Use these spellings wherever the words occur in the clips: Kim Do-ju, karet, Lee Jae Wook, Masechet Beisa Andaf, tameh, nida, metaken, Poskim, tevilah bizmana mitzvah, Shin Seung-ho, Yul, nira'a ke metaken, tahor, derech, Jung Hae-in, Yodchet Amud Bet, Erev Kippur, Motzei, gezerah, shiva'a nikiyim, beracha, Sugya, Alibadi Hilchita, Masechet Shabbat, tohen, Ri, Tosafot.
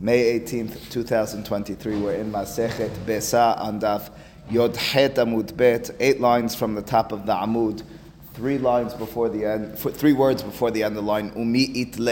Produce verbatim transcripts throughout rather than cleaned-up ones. May eighteenth, twenty twenty-three. We're in Masechet Beisa Andaf, Yodchet Amud Bet, eight lines from the top of the Amud, three lines before the end, three words before the end of the line, Umi Itle.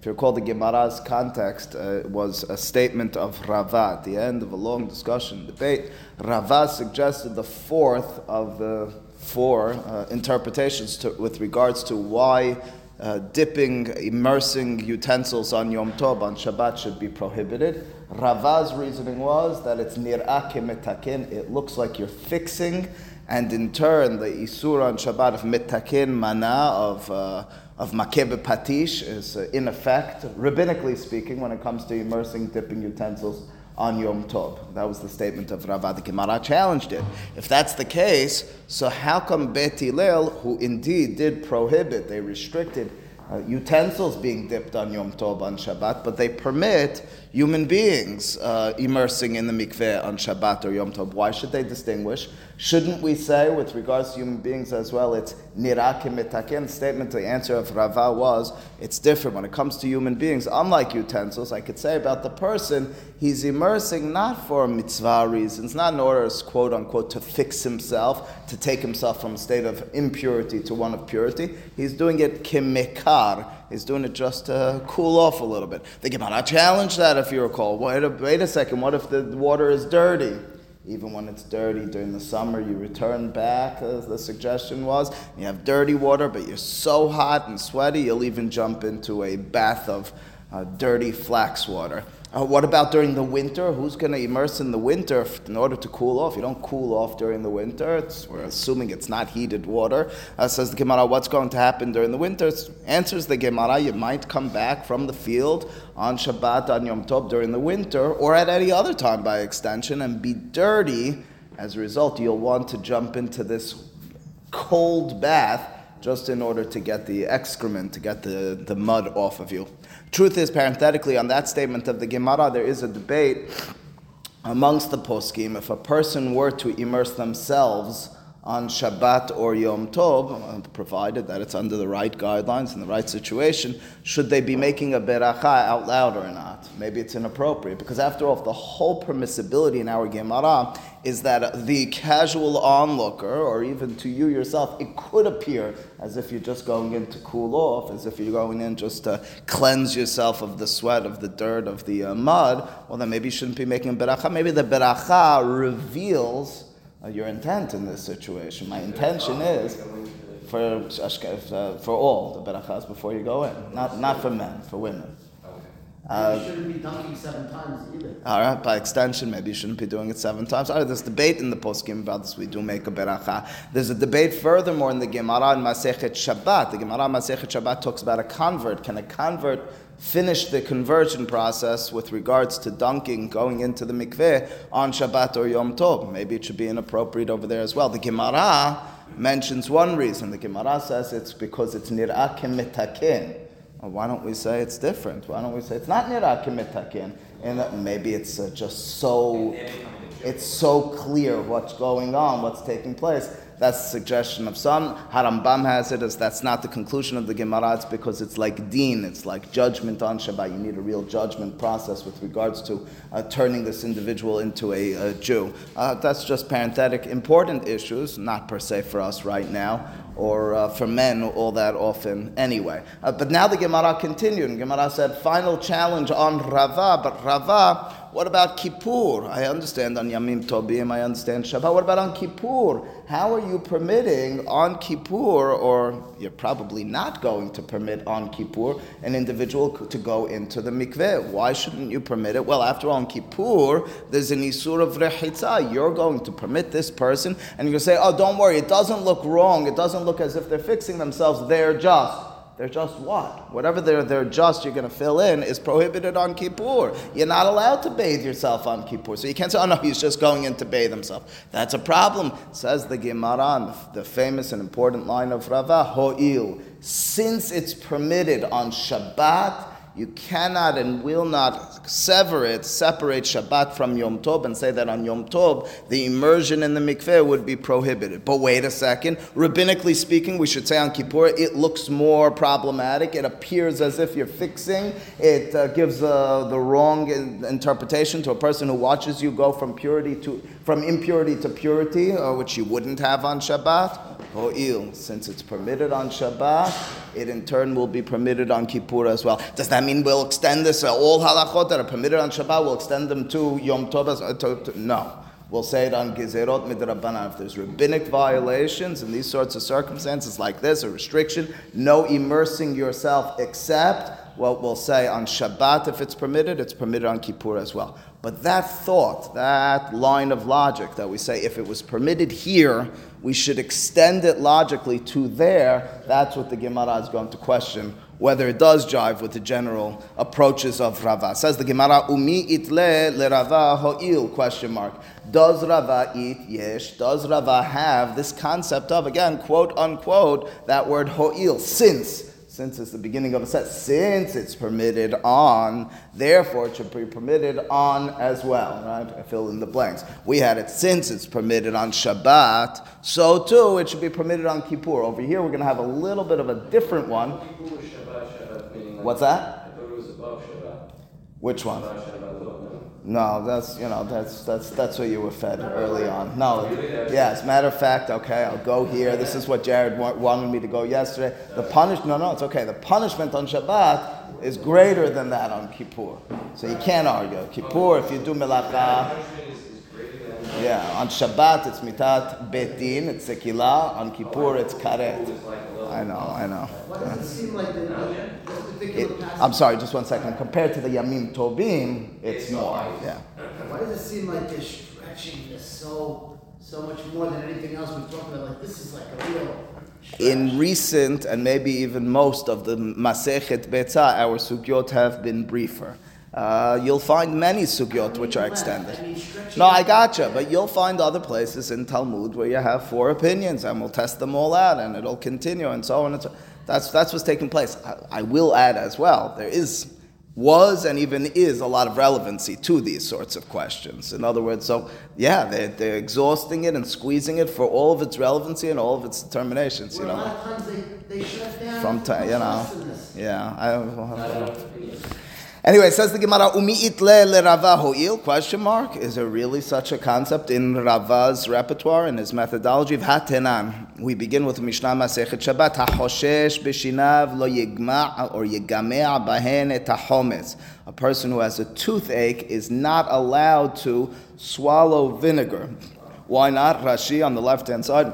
If you recall, the Gemara's context uh, was a statement of Rava at the end of a long discussion, debate. Rava suggested the fourth of the four uh, interpretations to, with regards to why Uh, dipping, immersing utensils on Yom Tov, on Shabbat, should be prohibited. Rava's reasoning was that it's nira'a ke metaken, it looks like you're fixing, and in turn, the Isur on Shabbat of metaken mana, of uh, of makebe patish, is uh, in effect, rabbinically speaking, when it comes to immersing, dipping utensils on Yom Tov. That was the statement of Rava. The Gemara challenged it. If that's the case, so how come Beit Hillel, who indeed did prohibit, they restricted uh, utensils being dipped on Yom Tov on Shabbat, but they permit human beings uh, immersing in the mikveh on Shabbat or Yom Tov? Why should they distinguish? Shouldn't we say, with regards to human beings as well, it's nira'a ke metaken? The statement, the answer of Rava was, it's different. When it comes to human beings, unlike utensils, I could say about the person, he's immersing not for mitzvah reasons, not in order, quote unquote, to fix himself, to take himself from a state of impurity to one of purity. He's doing it ke mikar. He's doing it just to cool off a little bit. The Gemara challenged that, if you recall. Wait a, wait a second, what if the water is dirty? Even when it's dirty during the summer, you return back, as the suggestion was. You have dirty water, but you're so hot and sweaty, you'll even jump into a bath of uh, dirty flax water. Uh, what about during the winter? Who's going to immerse in the winter in order to cool off? You don't cool off during the winter. It's, we're assuming it's not heated water. Uh, says the Gemara, what's going to happen during the winter? It's, answers the Gemara, you might come back from the field on Shabbat, on Yom Tov during the winter, or at any other time by extension, and be dirty. As a result, you'll want to jump into this cold bath just in order to get the excrement, to get the, the mud off of you. Truth is, parenthetically, on that statement of the Gemara, there is a debate amongst the Poskim. If a person were to immerse themselves on Shabbat or Yom Tov, provided that it's under the right guidelines and the right situation, should they be making a beracha out loud or not? Maybe it's inappropriate, because after all, the whole permissibility in our Gemara is that the casual onlooker, or even to you yourself, it could appear as if you're just going in to cool off, as if you're going in just to cleanse yourself of the sweat, of the dirt, of the uh, mud. Well, then maybe you shouldn't be making a beracha. Maybe the beracha reveals Uh, your intent in this situation. My intention is for uh, for all the berachas before you go in, not not for men, for women. Uh, you shouldn't be dunking seven times either. All right, by extension, maybe you shouldn't be doing it seven times. All right, there's debate in the Poskim about this. We do make a beracha. There's a debate furthermore in the Gemara in Masechet Shabbat. The Gemara in Masechet Shabbat talks about a convert. Can a convert finish the conversion process with regards to dunking, going into the mikveh on Shabbat or Yom Tov? Maybe it should be inappropriate over there as well. The Gemara mentions one reason. The Gemara says it's because it's nira'a ke metaken. Why don't we say it's different? Why don't we say it's not nira'a ke metaken? And maybe it's uh, just so, it's so clear what's going on, what's taking place. That's the suggestion of some. Harambam has it as that's not the conclusion of the Gemara. It's because it's like deen, it's like judgment on Shabbat. You need a real judgment process with regards to uh, turning this individual into a, a Jew. Uh, that's just parenthetic, important issues, not per se for us right now, or uh, for men all that often anyway. Uh, but now the Gemara continued, and Gemara said, final challenge on Rava, but Rava, what about Kippur? I understand on Yamim Tobim, I understand Shabbat. What about on Kippur? How are you permitting on Kippur, or you're probably not going to permit on Kippur, an individual to go into the mikveh? Why shouldn't you permit it? Well, after all, on Kippur, there's an Isur of Rehitzah. You're going to permit this person, and you're going to say, oh, don't worry, it doesn't look wrong. It doesn't look as if they're fixing themselves. They're just. They're just what? Whatever they're, they're just you're going to fill in is prohibited on Kippur. You're not allowed to bathe yourself on Kippur. So you can't say, oh no, he's just going in to bathe himself. That's a problem, says the Gemara, the famous and important line of Rava, Ho'il. Since it's permitted on Shabbat, you cannot and will not sever it, separate Shabbat from Yom Tov and say that on Yom Tov, the immersion in the mikveh would be prohibited. But wait a second, rabbinically speaking, we should say on Kippur, it looks more problematic. It appears as if you're fixing. It uh, gives uh, the wrong interpretation to a person who watches you go from purity to from impurity to purity, uh, which you wouldn't have on Shabbat. Ho'il, since it's permitted on Shabbat, it in turn will be permitted on Kippur as well. Does that mean we'll extend this? Uh, all halachot that are permitted on Shabbat, we'll extend them to Yom Tov? Uh, to, to, no. We'll say it on gezerot midrabanan. If there's rabbinic violations in these sorts of circumstances like this, a restriction, no immersing yourself except what we'll say on Shabbat. If it's permitted, it's permitted on Kippur as well. But that thought, that line of logic that we say, if it was permitted here, we should extend it logically to there, that's what the Gemara is going to question, whether it does jive with the general approaches of Rava. Says the Gemara, Umi itle le Rava ho'il, question mark. Does Rava eat? Yesh. Does Rava have this concept of, again, quote unquote, that word ho'il, since? Since it's the beginning of a set, since it's permitted on, therefore it should be permitted on as well, right? I fill in the blanks. We had it since it's permitted on Shabbat, so too it should be permitted on Kippur. Over here we're going to have a little bit of a different one. Kippur, Shabbat, Shabbat, meaning like, what's that? I thought it was above Shabbat. Which one? Shabbat, Shabbat, above, no? no, that's, you know, that's that's that's what you were fed early on. No, yeah, as a matter of fact, okay, I'll go here. This is what Jared wa- wanted me to go yesterday. The punish, no, no, it's okay. The punishment on Shabbat is greater than that on Kippur. So you can't argue. Kippur, if you do melacha, yeah, on Shabbat it's mitat betin, it's sekilah. On Kippur it's karet. I know, I know. Why does it seem like the It, I'm sorry, just one second. Compared to the Yamim Tovim, it's more. Yeah. Why does it seem like they're stretching this so so much more than anything else we've talked about? Like this is like a real stretch. In recent and maybe even most of the Masechet Beisa, our sugyot have been briefer. Uh, you'll find many sugyot I mean, which are extended. I mean, no, I gotcha, but you'll find other places in Talmud where you have four opinions, and we'll test them all out, and it'll continue, and so on and so on. That's that's what's taking place. I, I will add as well, there is, was, and even is a lot of relevancy to these sorts of questions. In other words, so yeah, they're, they're exhausting it and squeezing it for all of its relevancy and all of its determinations. You well, know, a lot of times they, they shut down from time, you know, yeah. I, I Anyway, says the Gemara, Umi itle le Rava ho'il? Question mark. Is there really such a concept in Rava's repertoire and his methodology? V'hatenan. We begin with Mishnah Masechet Shabbat. Ha'choshesh b'shinav lo yigma' or yigamea bahen et ha'chometz. A person who has a toothache is not allowed to swallow vinegar. Why not? Rashi on the left-hand side.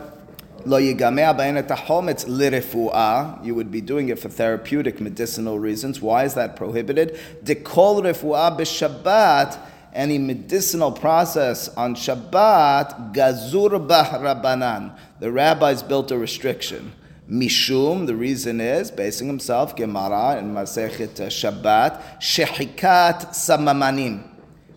Lo yigamea bahen et ha'chometz lirefu'ah. You would be doing it for therapeutic, medicinal reasons. Why is that prohibited? Dekol refu'ah b'Shabbat. Any medicinal process on Shabbat, gazur bah rabanan. The rabbis built a restriction. Mishum, the reason is, basing himself, Gemara in Masechet Shabbat, shechikat samamanim.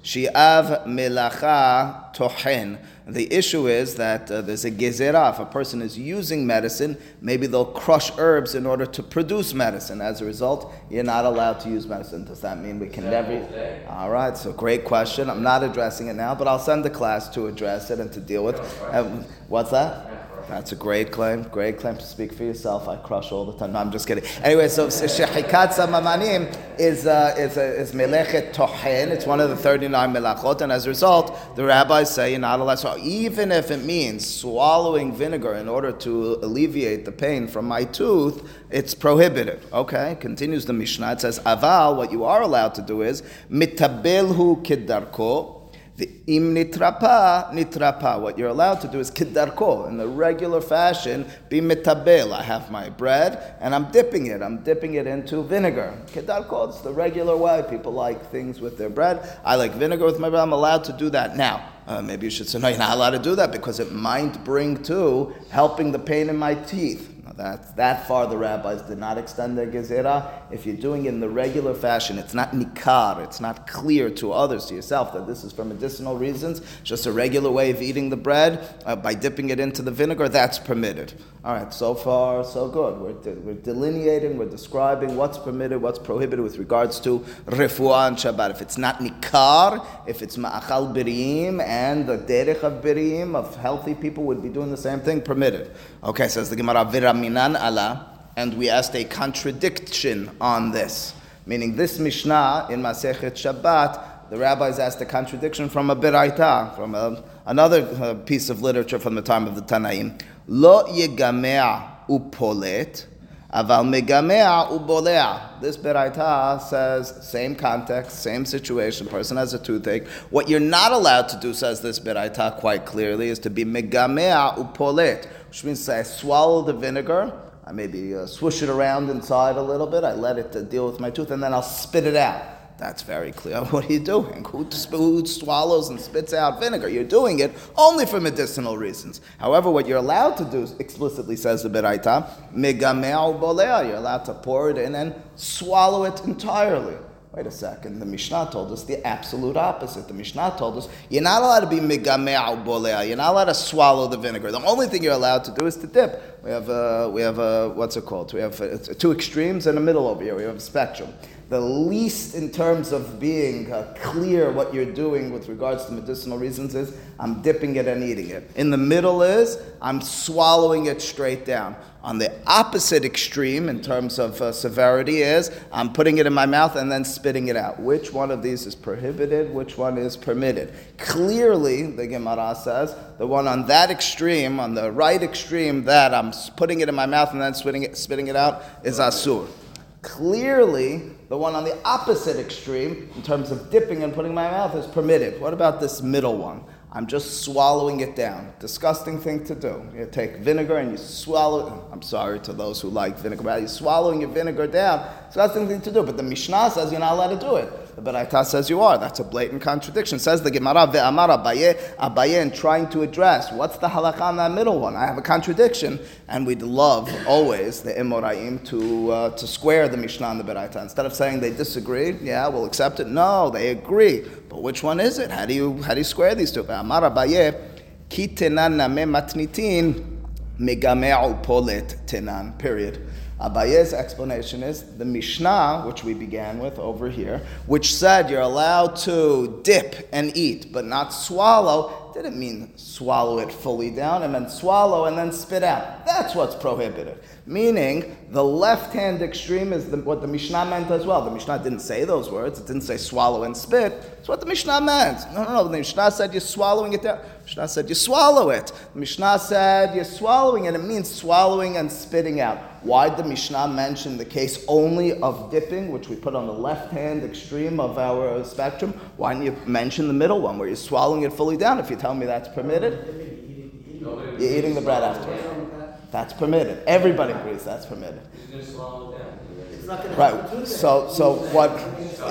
Shi'av melacha tohen. The issue is that uh, there's a gezerah. If a person is using medicine, maybe they'll crush herbs in order to produce medicine. As a result, you're not allowed to use medicine. Does that mean we can never? All right, so great question. I'm not addressing it now, but I'll send the class to address it and to deal with. Um, what's that? That's a great claim. Great claim to speak for yourself. I crush all the time. No, I'm just kidding. Anyway, so shechikat samamanim is uh, is a, is melechet tohen. It's one of the thirty-nine melachot, and as a result, the rabbis say you're not allowed. So even if it means swallowing vinegar in order to alleviate the pain from my tooth, it's prohibited. Okay. Continues the Mishnah. It says aval. What you are allowed to do is mitabelhu kedarko. The im nitrapa, nitrapa. What you're allowed to do is kedarko, in the regular fashion, be mitabel. I have my bread, and I'm dipping it. I'm dipping it into vinegar. Kedarko, it's the regular way. People like things with their bread. I like vinegar with my bread. I'm allowed to do that now. Uh, maybe you should say, no, you're not allowed to do that because it might bring to helping the pain in my teeth. That's, that far the rabbis did not extend their gezerah. If you're doing it in the regular fashion, it's not nikar, it's not clear to others, to yourself, that this is for medicinal reasons, just a regular way of eating the bread uh, by dipping it into the vinegar, that's permitted. All right, so far, so good. We're, de- we're delineating, we're describing what's permitted, what's prohibited with regards to refuah and Shabbat. If it's not nikar, if it's ma'achal biriyim, and the derech of biriyim, of healthy people would be doing the same thing, permitted. Okay, says the Gemara, Viraminan Allah, and we asked a contradiction on this. Meaning this Mishnah in Masechet Shabbat, the rabbis asked a contradiction from a Beraita, from a, another uh, piece of literature from the time of the Tanaim. Lo yegamea upolet, aval megamea ubolea. This Beraita says, same context, same situation, person has a toothache. What you're not allowed to do, says this Beraita quite clearly, is to be megamea upolet, which means I swallow the vinegar, I maybe uh, swoosh it around inside a little bit, I let it uh, deal with my tooth, and then I'll spit it out. That's very clear. What are you doing? Who, who swallows and spits out vinegar? You're doing it only for medicinal reasons. However, what you're allowed to do, explicitly says the Beraita, megamea ubolea, you're allowed to pour it in and swallow it entirely. Wait a second, the Mishnah told us the absolute opposite. The Mishnah told us you're not allowed to be megamea ubolea, you're not allowed to swallow the vinegar. The only thing you're allowed to do is to dip. We have a, we have a, what's it called? We have a, two extremes and a middle over here. We have a spectrum. The least in terms of being uh, clear what you're doing with regards to medicinal reasons is I'm dipping it and eating it. In the middle is I'm swallowing it straight down. On the opposite extreme in terms of uh, severity is I'm putting it in my mouth and then spitting it out. Which one of these is prohibited? Which one is permitted? Clearly, the Gemara says, the one on that extreme, on the right extreme, that I'm putting it in my mouth and then spitting it, spitting it out is asur. Clearly, the one on the opposite extreme, in terms of dipping and putting in my mouth, is permitted. What about this middle one? I'm just swallowing it down. Disgusting thing to do. You take vinegar and you swallow it. I'm sorry to those who like vinegar, but you're swallowing your vinegar down. Disgusting thing to do. But the Mishnah says you're not allowed to do it. The Beraita says you are. That's a blatant contradiction. Says the Gemara, ve'amar Abaye, Abaye, in trying to address, what's the halakha on that middle one? I have a contradiction. And we'd love, always, the Emoraim to uh, to square the Mishnah and the Beraita. Instead of saying they disagree, yeah, we'll accept it. No, they agree. But which one is it? How do you how do you square these two? Ve'amar Abaye, ki tenan nameh matnitin, megameu polet tenan, period. Abaye's explanation is the Mishnah, which we began with over here, which said you're allowed to dip and eat, but not swallow, didn't mean swallow it fully down, it meant swallow and then spit out. That's what's prohibited. Meaning, the left-hand extreme is the, what the Mishnah meant as well. The Mishnah didn't say those words. It didn't say swallow and spit. It's what the Mishnah meant. No, no, no. The Mishnah said you're swallowing it down. The Mishnah said you swallow it. The Mishnah said you're swallowing it. It means swallowing and spitting out. Why did the Mishnah mention the case only of dipping, which we put on the left-hand extreme of our spectrum? Why didn't you mention the middle one, where you're swallowing it fully down? If you tell me that's permitted, you're eating the bread afterwards. That's permitted. Everybody agrees that's permitted. Right. So, so what?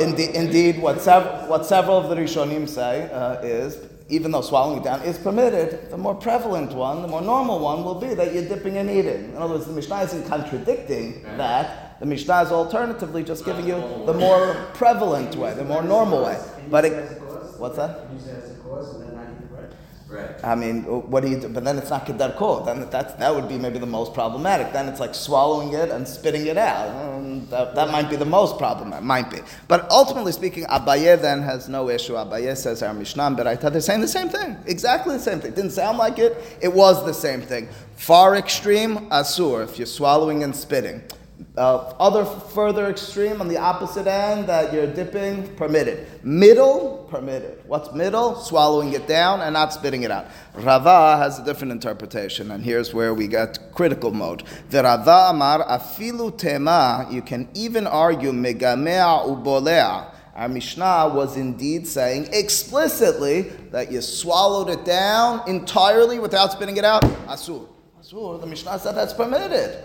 Indeed, indeed what, sev- what several of the Rishonim say uh, is, even though swallowing it down is permitted, the more prevalent one, the more normal one, will be that you're dipping and eating. In other words, the Mishnah isn't contradicting that. The Mishnah is alternatively just giving you the more prevalent way, the more normal way. But it, what's that? Right. I mean, what do you do? But then it's not kedarko. Then that's, that would be maybe the most problematic. Then it's like swallowing it and spitting it out. Um, that, that might be the most problematic. Might be. But ultimately speaking, Abaye then has no issue. Abaye says our Mishnah, but I thought they're saying the same thing. Exactly the same thing. Didn't sound like it. It was the same thing. Far extreme, asur, if you're swallowing and spitting. Uh, other further extreme on the opposite end that you're dipping, permitted. Middle, permitted. What's middle? Swallowing it down and not spitting it out. Rava has a different interpretation, and here's where we got critical mode. The Rava amar afilu tema, you can even argue megamea ubolea. Our Mishnah was indeed saying explicitly that you swallowed it down entirely without spitting it out. Asur. Asur, the Mishnah said that's permitted.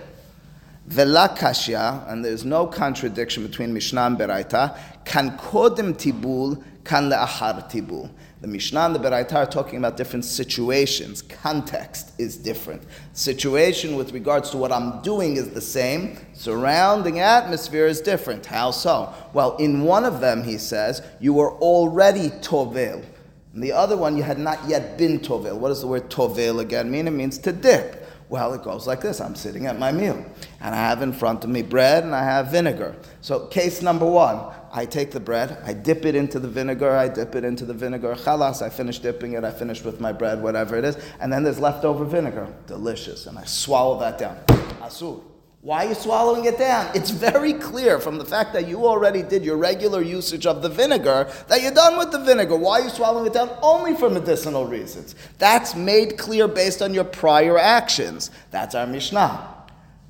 Vela kashya, and there's no contradiction between Mishnah and Beraita, kan kodem tibul, kan le'achar tibu. The Mishnah and the Beraita are talking about different situations. Context is different. Situation with regards to what I'm doing is the same. Surrounding atmosphere is different. How so? Well, in one of them, he says, you were already tovil. In the other one, you had not yet been tovil. What does the word tovil again mean? It means to dip. Well, it goes like this. I'm sitting at my meal, and I have in front of me bread, and I have vinegar. So case number one. I take the bread, I dip it into the vinegar, I dip it into the vinegar, chalas, I finish dipping it, I finish with my bread, whatever it is, and then there's leftover vinegar. Delicious. And I swallow that down. Asur. Why are you swallowing it down? It's very clear from the fact that you already did your regular usage of the vinegar that you're done with the vinegar. Why are you swallowing it down? Only for medicinal reasons. That's made clear based on your prior actions. That's our Mishnah.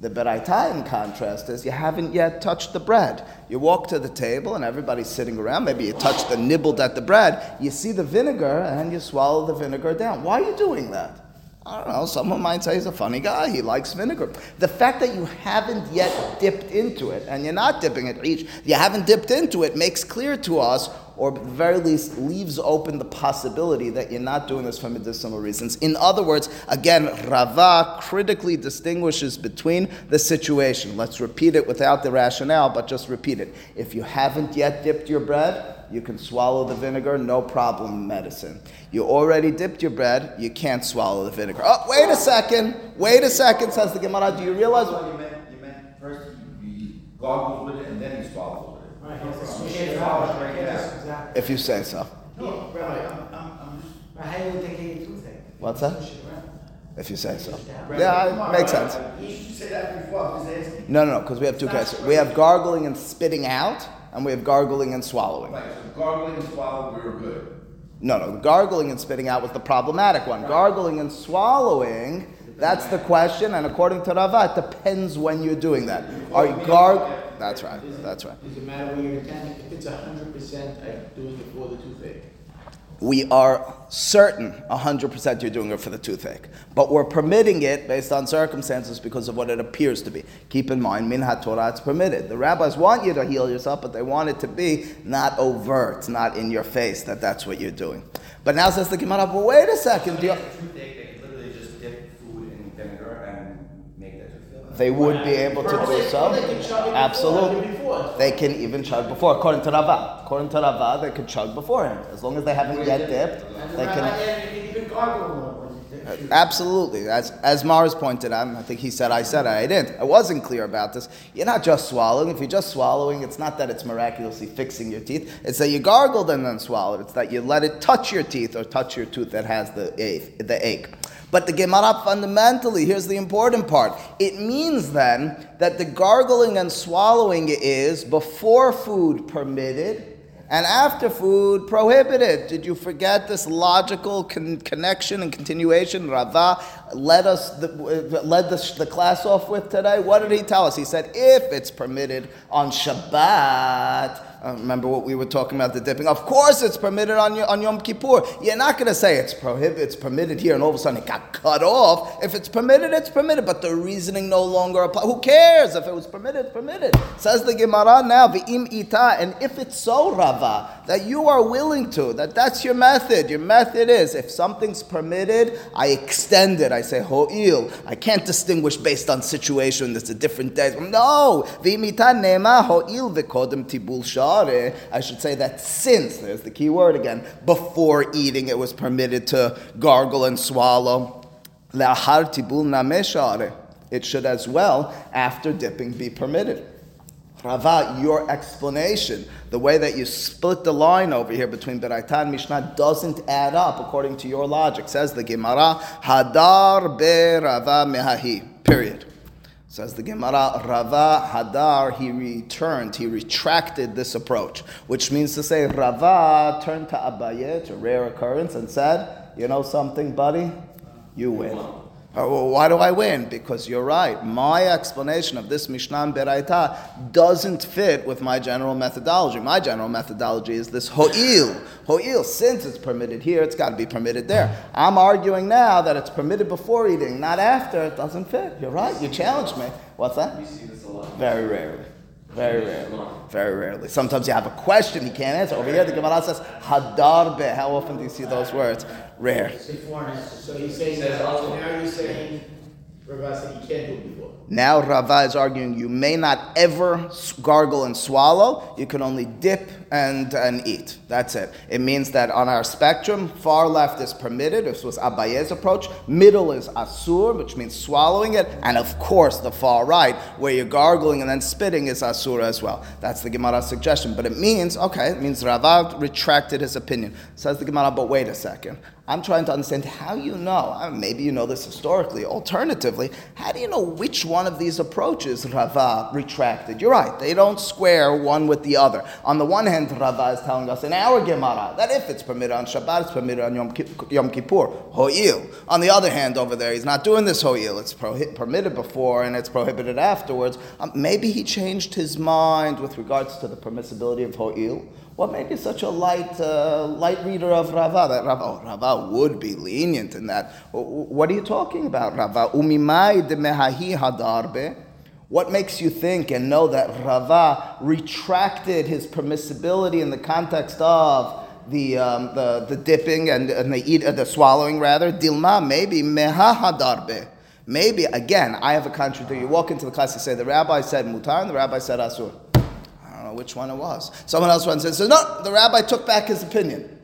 The Beraita, in contrast, is you haven't yet touched the bread. You walk to the table and everybody's sitting around. Maybe you touched and nibbled at the bread. You see the vinegar and you swallow the vinegar down. Why are you doing that? I don't know. Someone might say he's a funny guy. He likes vinegar. The fact that you haven't yet dipped into it, and you're not dipping it each, you haven't dipped into it, makes clear to us, or at the very least leaves open the possibility that you're not doing this for medicinal reasons. In other words, again, Rava critically distinguishes between the situation. Let's repeat it without the rationale, but just repeat it. If you haven't yet dipped your bread, you can swallow the vinegar, no problem, medicine. You already dipped your bread, you can't swallow the vinegar. Oh, wait a second, wait a second, says the Gemara. Do you realize what you meant? You meant first you gobbled with it and then you swallowed it. Right. If you say so. No, Rabbi, I'm I'm just thinking two things. What's that? If you say so. Yeah, it makes sense. You should say that before. No, no, no, because we have two cases. We have gargling and spitting out, and we have gargling and swallowing. Right, so gargling and swallowing, we were good. No, no, gargling and spitting out was the problematic one. Right. Gargling and swallowing, that's the question, and according to Rava, it depends when you're doing that. Are you gargling? That's right, that's right. Does it matter when you're attending? If it's one hundred percent, I'm doing it for the toothache. We are certain one hundred percent you're doing it for the toothache. But we're permitting it based on circumstances because of what it appears to be. Keep in mind, minhat Torah, it's permitted. The rabbis want you to heal yourself, but they want it to be not overt, not in your face, that that's what you're doing. But now says the Gemara, well, wait a second. So do you... toothache, they can literally just dip food in vinegar and make that tooth feel. They would be able to do so. Absolutely. They can even chug before, according to Rava. According to Rava, they can chug beforehand. As long as they haven't yet dipped, they can... Absolutely. As as Mars pointed out, and I think he said, I said, I didn't. I wasn't clear about this. You're not just swallowing. If you're just swallowing, it's not that it's miraculously fixing your teeth. It's that you gargled and then swallowed. It's that you let it touch your teeth or touch your tooth that has the ache. But the Gemara fundamentally, here's the important part. It means then that the gargling and swallowing is before food permitted and after food prohibited. Did you forget this logical con- connection and continuation Rava led us the, led the, the class off with today? What did he tell us? He said, if it's permitted on Shabbat, Uh, remember what we were talking about, the dipping. Of course it's permitted on, on Yom Kippur. You're not going to say it's prohibited, it's permitted here, and all of a sudden it got cut off. If it's permitted, it's permitted, but the reasoning no longer applies. Who cares? If it was permitted, it's permitted. Says the Gemara now, V'im ita, and if it's so, Rava, that you are willing to, that that's your method. Your method is, if something's permitted, I extend it. I say, ho'il. I can't distinguish based on situation. It's a different day. No. V'im ita nema ho'il v'kodem tibul shah. I should say that since, there's the key word again, before eating it was permitted to gargle and swallow. It should as well, after dipping, be permitted. Rava, your explanation, the way that you split the line over here between Beraita and Mishnah doesn't add up according to your logic. Says the Gemara, Hadar be Rava mehahi, period. Says the Gemara, Rava Hadar, he returned, he retracted this approach, which means to say Rava turned to Abaye, it's a rare occurrence, and said, you know something, buddy? You win. Oh, well, why do I win? Because you're right. My explanation of this Mishnah and Beraita doesn't fit with my general methodology. My general methodology is this ho'il. Ho'il, since it's permitted here, it's got to be permitted there. I'm arguing now that it's permitted before eating, not after. It doesn't fit. You're right. You challenged me. What's that? We see this a lot. Very rarely. Very rarely. Very rarely. Sometimes you have a question you can't answer. Over here, the Gemara says, Hadarbe. How often do you see those words? Rare. So he's saying that also. Now you're saying, Rava said you can't do it before. Now Rava is arguing you may not ever gargle and swallow. You can only dip and, and eat. That's it. It means that on our spectrum, far left is permitted. This was Abaye's approach. Middle is asur, which means swallowing it. And of course, the far right, where you're gargling and then spitting, is asur as well. That's the Gemara's suggestion. But it means, okay, it means Rava retracted his opinion. Says the Gemara, but wait a second. I'm trying to understand how you know. I mean, maybe you know this historically. Alternatively, how do you know which one of these approaches Rava retracted? You're right. They don't square one with the other. On the one hand, Rava is telling us in our Gemara that if it's permitted on Shabbat, it's permitted on Yom, Ki- Yom Kippur, ho'il. On the other hand, over there, he's not doing this ho'il. It's prohi- permitted before and it's prohibited afterwards. Um, maybe he changed his mind with regards to the permissibility of ho'il. What made you such a light uh, light reader of Rava? That Rava, oh, Rava would be lenient in that. What are you talking about, Rava? Umimai de mehahi hadarbe. What makes you think and know that Rava retracted his permissibility in the context of the um, the, the dipping and, and the eat, uh, the swallowing rather? Dilma, maybe meha hadarbe. Maybe again, I have a contradiction. You walk into the class, you say the rabbi said mutar and the rabbi said asur. I don't know which one it was. Someone else once said, so no, the rabbi took back his opinion.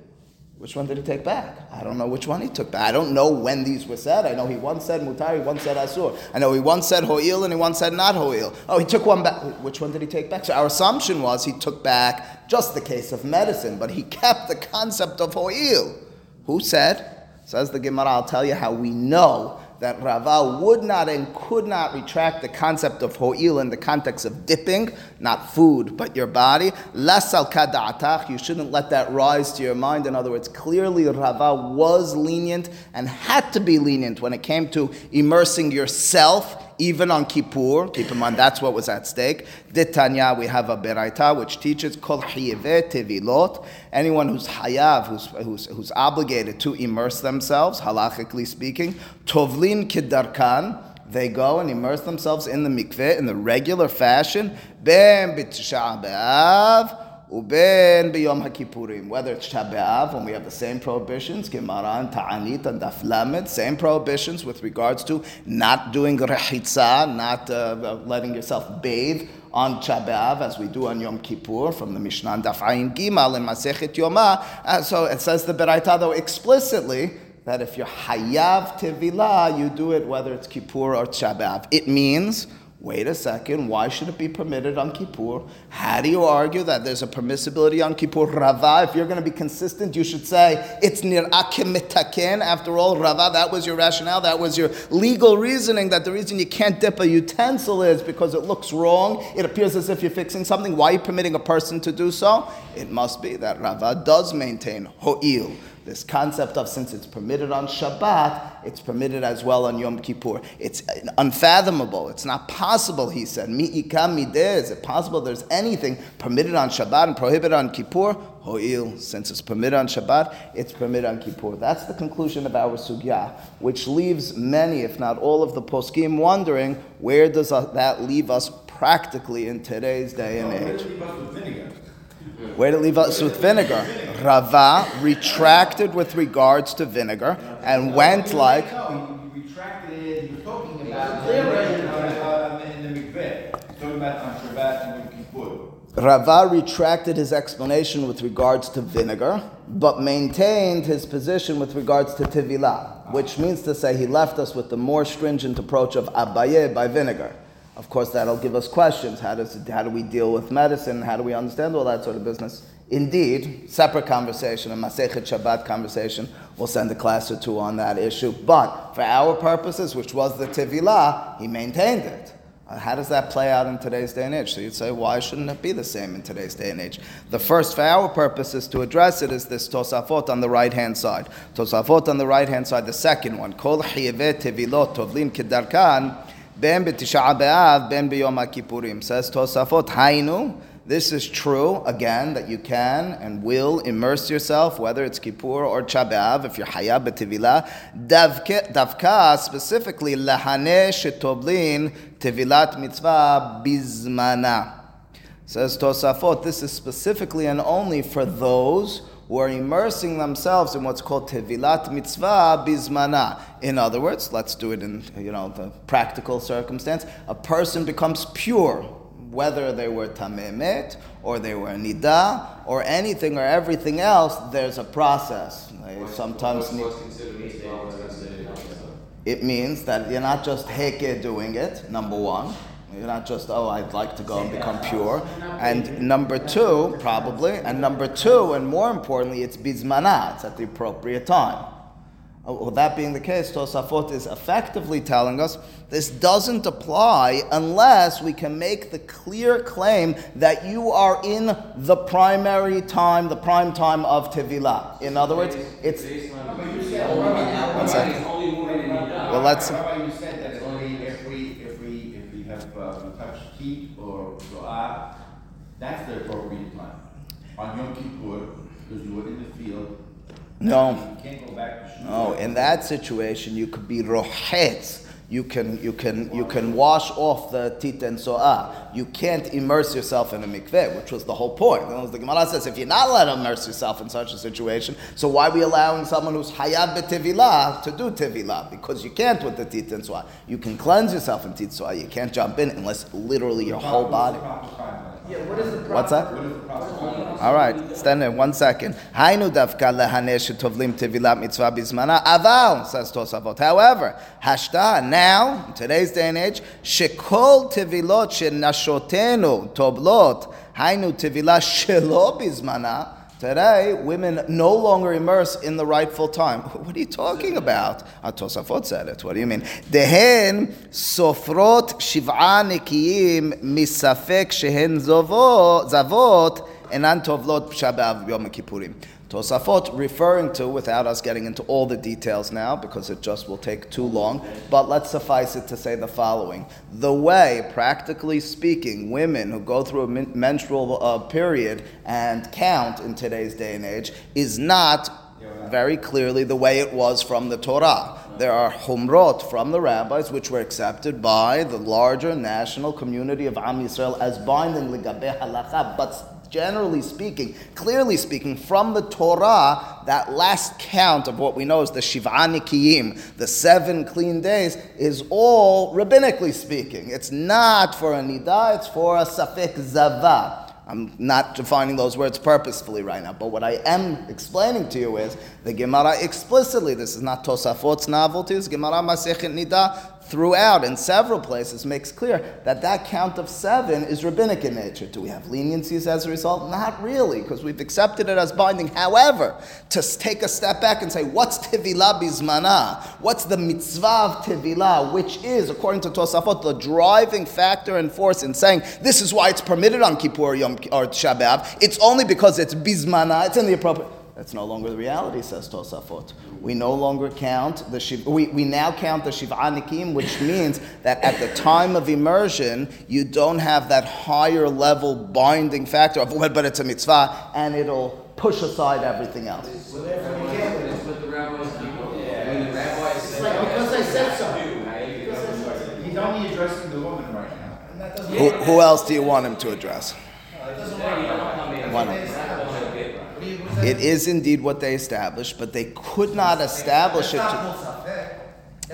Which one did he take back? I don't know which one he took back. I don't know when these were said. I know he once said mutar, he once said asur. I know he once said ho'il and he once said not ho'il. Oh, he took one back. Which one did he take back? So our assumption was he took back just the case of medicine, but he kept the concept of ho'il. Who said? Says the Gemara, I'll tell you how we know that Rava would not and could not retract the concept of ho'il in the context of dipping, not food, but your body. You shouldn't let that rise to your mind. In other words, clearly Rava was lenient and had to be lenient when it came to immersing yourself, even on Kippur. Keep in mind, that's what was at stake. Ditanya, we have a Beraita, which teaches, Kol Chiyeveh Tevilot. Anyone who's Hayav, who's, who's, who's obligated to immerse themselves, halachically speaking, Tovlin Kedarkan, they go and immerse themselves in the mikveh in the regular fashion, Ben B'Tisha B'Av, Uben b'yom haKippurim, whether it's Chab'av, when we have the same prohibitions, Gemara and Ta'anit and Daf Lamed, same prohibitions with regards to not doing Rehitzah, not uh, letting yourself bathe on Chab'av, as we do on Yom Kippur, from the Mishnah and Daf Ayin Gimal and Masechet Yoma. So it says the Beraita, though, explicitly, that if you're Hayav Tevilah, you do it whether it's Kippur or Chab'av. It means, wait a second, why should it be permitted on Kippur? How do you argue that there's a permissibility on Kippur? Rava, if you're going to be consistent, you should say, it's nira'a ke metaken. After all, Rava, that was your rationale, that was your legal reasoning, that the reason you can't dip a utensil is because it looks wrong, it appears as if you're fixing something. Why are you permitting a person to do so? It must be that Rava does maintain ho'il. This concept of since it's permitted on Shabbat, it's permitted as well on Yom Kippur. It's unfathomable. It's not possible, he said. Mi'ika mideh. Is it possible there's anything permitted on Shabbat and prohibited on Kippur? Ho'il. Since it's permitted on Shabbat, it's permitted on Kippur. That's the conclusion of our sugya, which leaves many, if not all of the poskim wondering, where does that leave us practically in today's day and age? Where did it leave us with vinegar? Rava retracted with regards to vinegar and went like... No, you retracted it, you're talking about... in the mikveh, talking about on Shabbat and Yom Kippur. Rava retracted his explanation with regards to vinegar, but maintained his position with regards to tevilah, which means to say he left us with the more stringent approach of Abaye by vinegar. Of course, that'll give us questions. How does how do we deal with medicine? How do we understand all that sort of business? Indeed, separate conversation, a Masechet Shabbat conversation. We'll send a class or two on that issue. But for our purposes, which was the tevilah, he maintained it. How does that play out in today's day and age? So you'd say, why shouldn't it be the same in today's day and age? The first, for our purposes, to address it is this Tosafot on the right-hand side. Tosafot on the right-hand side, the second one. Kol chiyeveh tevilot tovlin kedarkan. Ben b'tisha b'av, ben b'yom ha'kippurim, says Tosafot, hainu, this is true, again, that you can and will immerse yourself, whether it's Kippur or Chab'av, if you're hayab b'tevilah, davka, specifically, lahaneh shetoblin tevilat mitzvah bizmanah. Says Tosafot, this is specifically and only for those who are immersing themselves in what's called tevilat mitzvah bizmanah. In other words, let's do it in, you know, the practical circumstance. A person becomes pure, whether they were tameh or they were nida or anything or everything else. There's a process. They sometimes need. It means that you're not just heke doing it, number one. You're not just, oh, I'd like to go and become pure. And number two, probably, and number two, and more importantly, it's bizmanah, it's at the appropriate time. Well, that being the case, Tosafot is effectively telling us this doesn't apply unless we can make the clear claim that you are in the primary time, the prime time of tevilah. In other words, it's... One second. Well, let's... or Zo'ah, that's the appropriate time. On Yom Kippur, because you were in the field, no, you can't go back to shul. No, in that situation, you could be rohetz. You can, you can, you can wash off the tit and so'ah. You can't immerse yourself in a mikveh, which was the whole point. The Gemara says, if you're not allowed to immerse yourself in such a situation, so why are we allowing someone who's hayad b'tevilah to do tevilah? Because you can't with the tit and so'ah. You can cleanse yourself in tit so'ah. You can't jump in unless literally your whole body. Yeah, what is the problem? What's that? What is the problem? All right, stand there one second. Hainu davka lehaneh shetovlim tevilat mitzvah bizmana aval, says Tosafot. However, hashta, now, in today's day and age, shekol tevilot shenashotenu toblot hainu tevilah shelo bizmana. Today, women no longer immerse in the rightful time. What are you talking about? Tosafot said it. What do you mean? Dehen sofrot shiva'a nikiyim misafek shehen zavot enan tovlot Chab'av Yom Kippurim. Tosafot referring to, without us getting into all the details now, because it just will take too long, but let's suffice it to say the following. The way, practically speaking, women who go through a men- menstrual uh, period and count in today's day and age is not very clearly the way it was from the Torah. There are humrot from the rabbis which were accepted by the larger national community of Am Yisrael as binding ligabeh halacha, but generally speaking, clearly speaking, from the Torah, that last count of what we know as the shiva'a nikiyim, the seven clean days, is all rabbinically speaking. It's not for a nida, it's for a safek zavah. I'm not defining those words purposefully right now, but what I am explaining to you is the Gemara explicitly, this is not Tosafot's novelties, Gemara Masechet Nida, throughout, in several places, makes clear that that count of seven is rabbinic in nature. Do we have leniencies as a result? Not really, because we've accepted it as binding. However, to take a step back and say, what's tevilah bizmanah? What's the mitzvah of tevilah, which is, according to Tosafot, the driving factor and force in saying, this is why it's permitted on Kippur Yom, or Shabbat. It's only because it's bizmanah, it's in the appropriate... That's no longer the reality, says Tosafot. We no longer count the shiv- we, we now count the shiva'a nikim, which means that at the time of immersion, you don't have that higher level binding factor of, but it's a mitzvah, and it'll push aside everything else. It's like because I said so. He's only addressing the woman right now. And that doesn't who, who else do you want him to address? One of them. It is indeed what they established, but they could not establish it. To...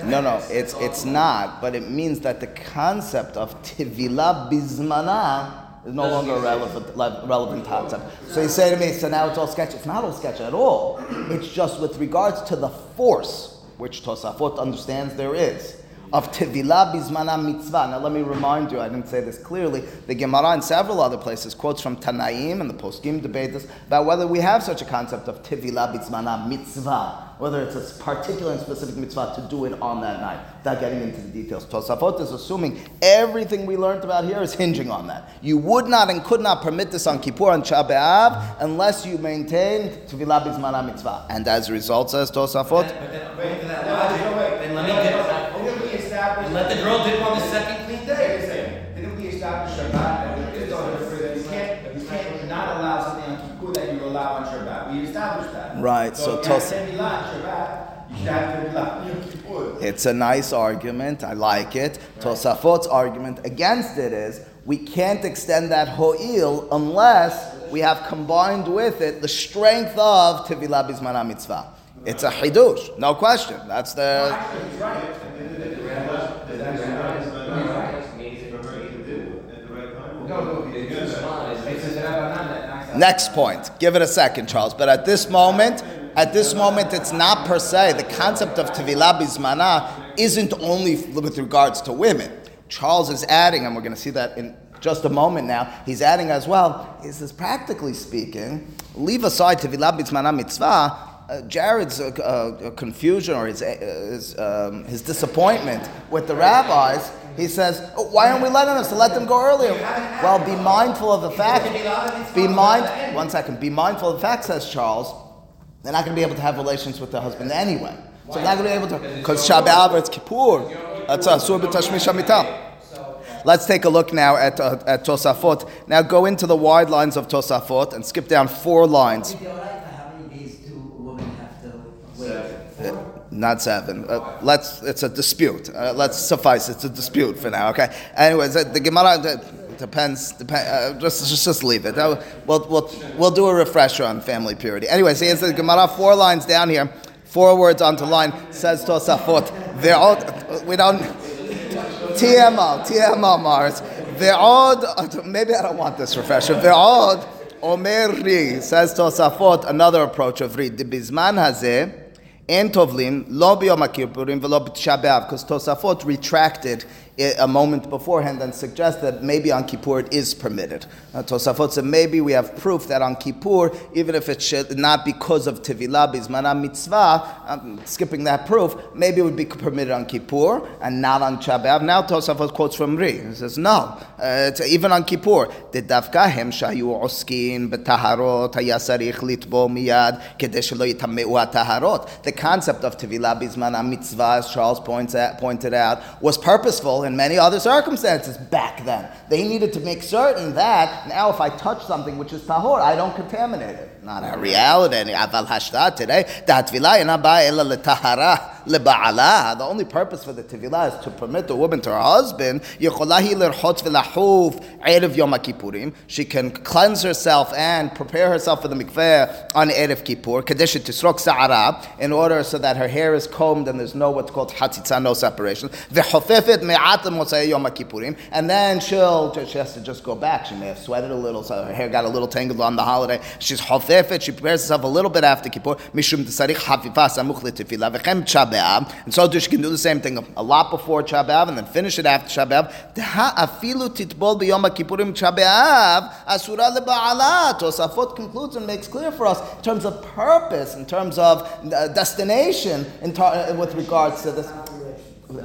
No, no, it's it's not, but it means that the concept of tevilah bizmanah is no longer a relevant, relevant concept. So you say to me, so now it's all sketchy. It's not all sketchy at all. It's just with regards to the force, which Tosafot understands there is, of tevilah bizmanah mitzvah. Now let me remind you, I didn't say this clearly, the Gemara and several other places quotes from Tanaim and the Poskim debate this about whether we have such a concept of tevilah bizmanah mitzvah, whether it's a particular and specific mitzvah to do it on that night. Without getting into the details, Tosafot is assuming everything we learned about here is hinging on that. You would not and could not permit this on Kippur and Shabbat unless you maintain tevilah bizmanah mitzvah. And as a result, says Tosafot, let the girl dip on the second clean day. Didn't we establish Shabbat that we can't, we can't not allow something on Kippur that you allow on Shabbat? We established that. Right. So, so Tosafot. It's a nice argument. I like it. Right. Tosafot's argument against it is we can't extend that ho'il unless we have combined with it the strength of tevilah bizmana mitzvah. It's a chidush, no question. That's the... Next point. Give it a second, Charles. But at this moment, at this moment, it's not per se. The concept of tevilah bizmanah isn't only with regards to women. Charles is adding, and we're going to see that in just a moment now, he's adding as well, he says, practically speaking, leave aside tevilah bizmanah mitzvah, Uh, Jared's uh, uh, confusion or his uh, his, um, his disappointment with the rabbis, he says, oh, why aren't we letting us to let them go earlier? Well, be mindful of the fact. Be mind. One second. Be mindful of the fact, says Charles. They're not going to be able to have relations with their husband anyway. So they're not going to be able to because Shabbat or it's Kippur. That's asur b'tashmish hamitah. Let's take a look now at uh, at Tosafot. Now go into the wide lines of Tosafot and skip down four lines. Not seven. Uh, let's. It's a dispute. Uh, let's suffice. It's a dispute for now. Okay. Anyways, uh, the Gemara uh, depends. depends uh, just, just, just leave it. Uh, we'll, we'll, we'll do a refresher on family purity. Anyways, here's the Gemara. Four lines down here, four words onto line. Says Tosafot. They're all. We don't. T M O. T M O. Mars. They're all. Maybe I don't want this refresher. They're all. Omer Ri. Says Tosafot. Another approach of Ri. The bizman hazeh. And Tovlin, lo b'yom ha'kippurim v'lo b'Shabbat, because Tosafot retracted a moment beforehand and suggested maybe on Kippur it is permitted. Uh, Tosafot said maybe we have proof that on Kippur, even if it should not because of tevilah bizmanah mitzvah, I'm skipping that proof, maybe it would be permitted on Kippur and not on Chab'av. Now Tosafot quotes from Ri. He says no, uh, it's even on Kippur. The concept of tevilah bizmanah mitzvah, as Charles points at, pointed out, was purposeful in many other circumstances back then. They needed to make certain that now if I touch something which is tahor, I don't contaminate it. Not a reality. Aval hashta today, the tevilah ina ba'a ela letahara leba'ala. The only purpose for the tevilah is to permit the woman to her husband, yichola hi lerchot v'lachuf erev Yom Kippurim. She can cleanse herself and prepare herself for the mikveh on Erev Kippur, kadesh tisrok sa'ara, in order so that her hair is combed and there's no what's called hatitza, no separation. V'chofefet me'at motzei Yom Kippurim, and then she'll she has to just go back. She may have sweated a little, so her hair got a little tangled on the holiday. She's chofefet. She prepares herself a little bit after Kippur, mishum tsarich hafifa samuch letefila v'chem Chab'av, and so she can do the same thing a lot before Chab'av and then finish it after Chab'av. Deha afilu titbol b'yom ha'kippurim Chab'av asura leba'ala. Tosafot concludes and makes clear for us in terms of purpose, in terms of destination, in tar- with regards to this.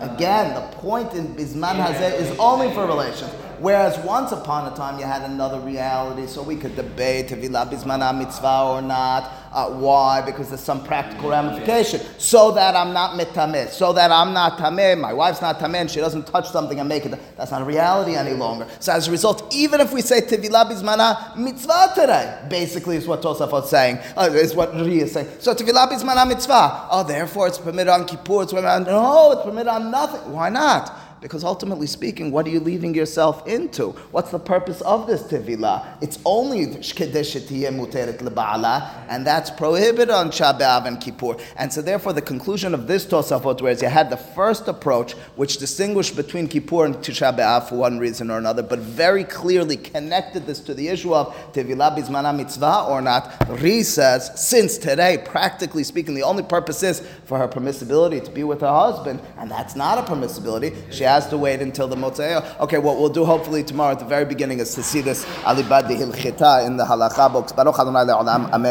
Again, the point in bizman hazeh is only for relations. Whereas once upon a time you had another reality, so we could debate tevilah bizmanah mitzvah or not. Uh, why? Because there's some practical ramification. So that I'm not metameh, so that I'm not tameh, my wife's not tameh, and she doesn't touch something and make it. That's not a reality any longer. So as a result, even if we say tevilah bizmanah mitzvah today, basically is what Tosafot is saying, uh, is what Ri is saying. So tevilah bizmanah mitzvah, oh, therefore it's permitted on Kippur, it's permitted on, no, it's permitted on nothing. Why not? Because ultimately speaking, what are you leading yourself into? What's the purpose of this tevilah? It's only and that's prohibited on Chab'av and Kippur. And so therefore the conclusion of this Tosafot, whereas you had the first approach, which distinguished between Kippur and Chab'av for one reason or another, but very clearly connected this to the issue of tevilah bizmanah mitzvah or not, Ri says, since today, practically speaking, the only purpose is for her permissibility to be with her husband, and that's not a permissibility. She has to wait until the Motzei. Okay, what we'll do hopefully tomorrow at the very beginning is to see this Alibadi Hilchita in the Halakha books. Baruch Adonai Le'olam. Amen.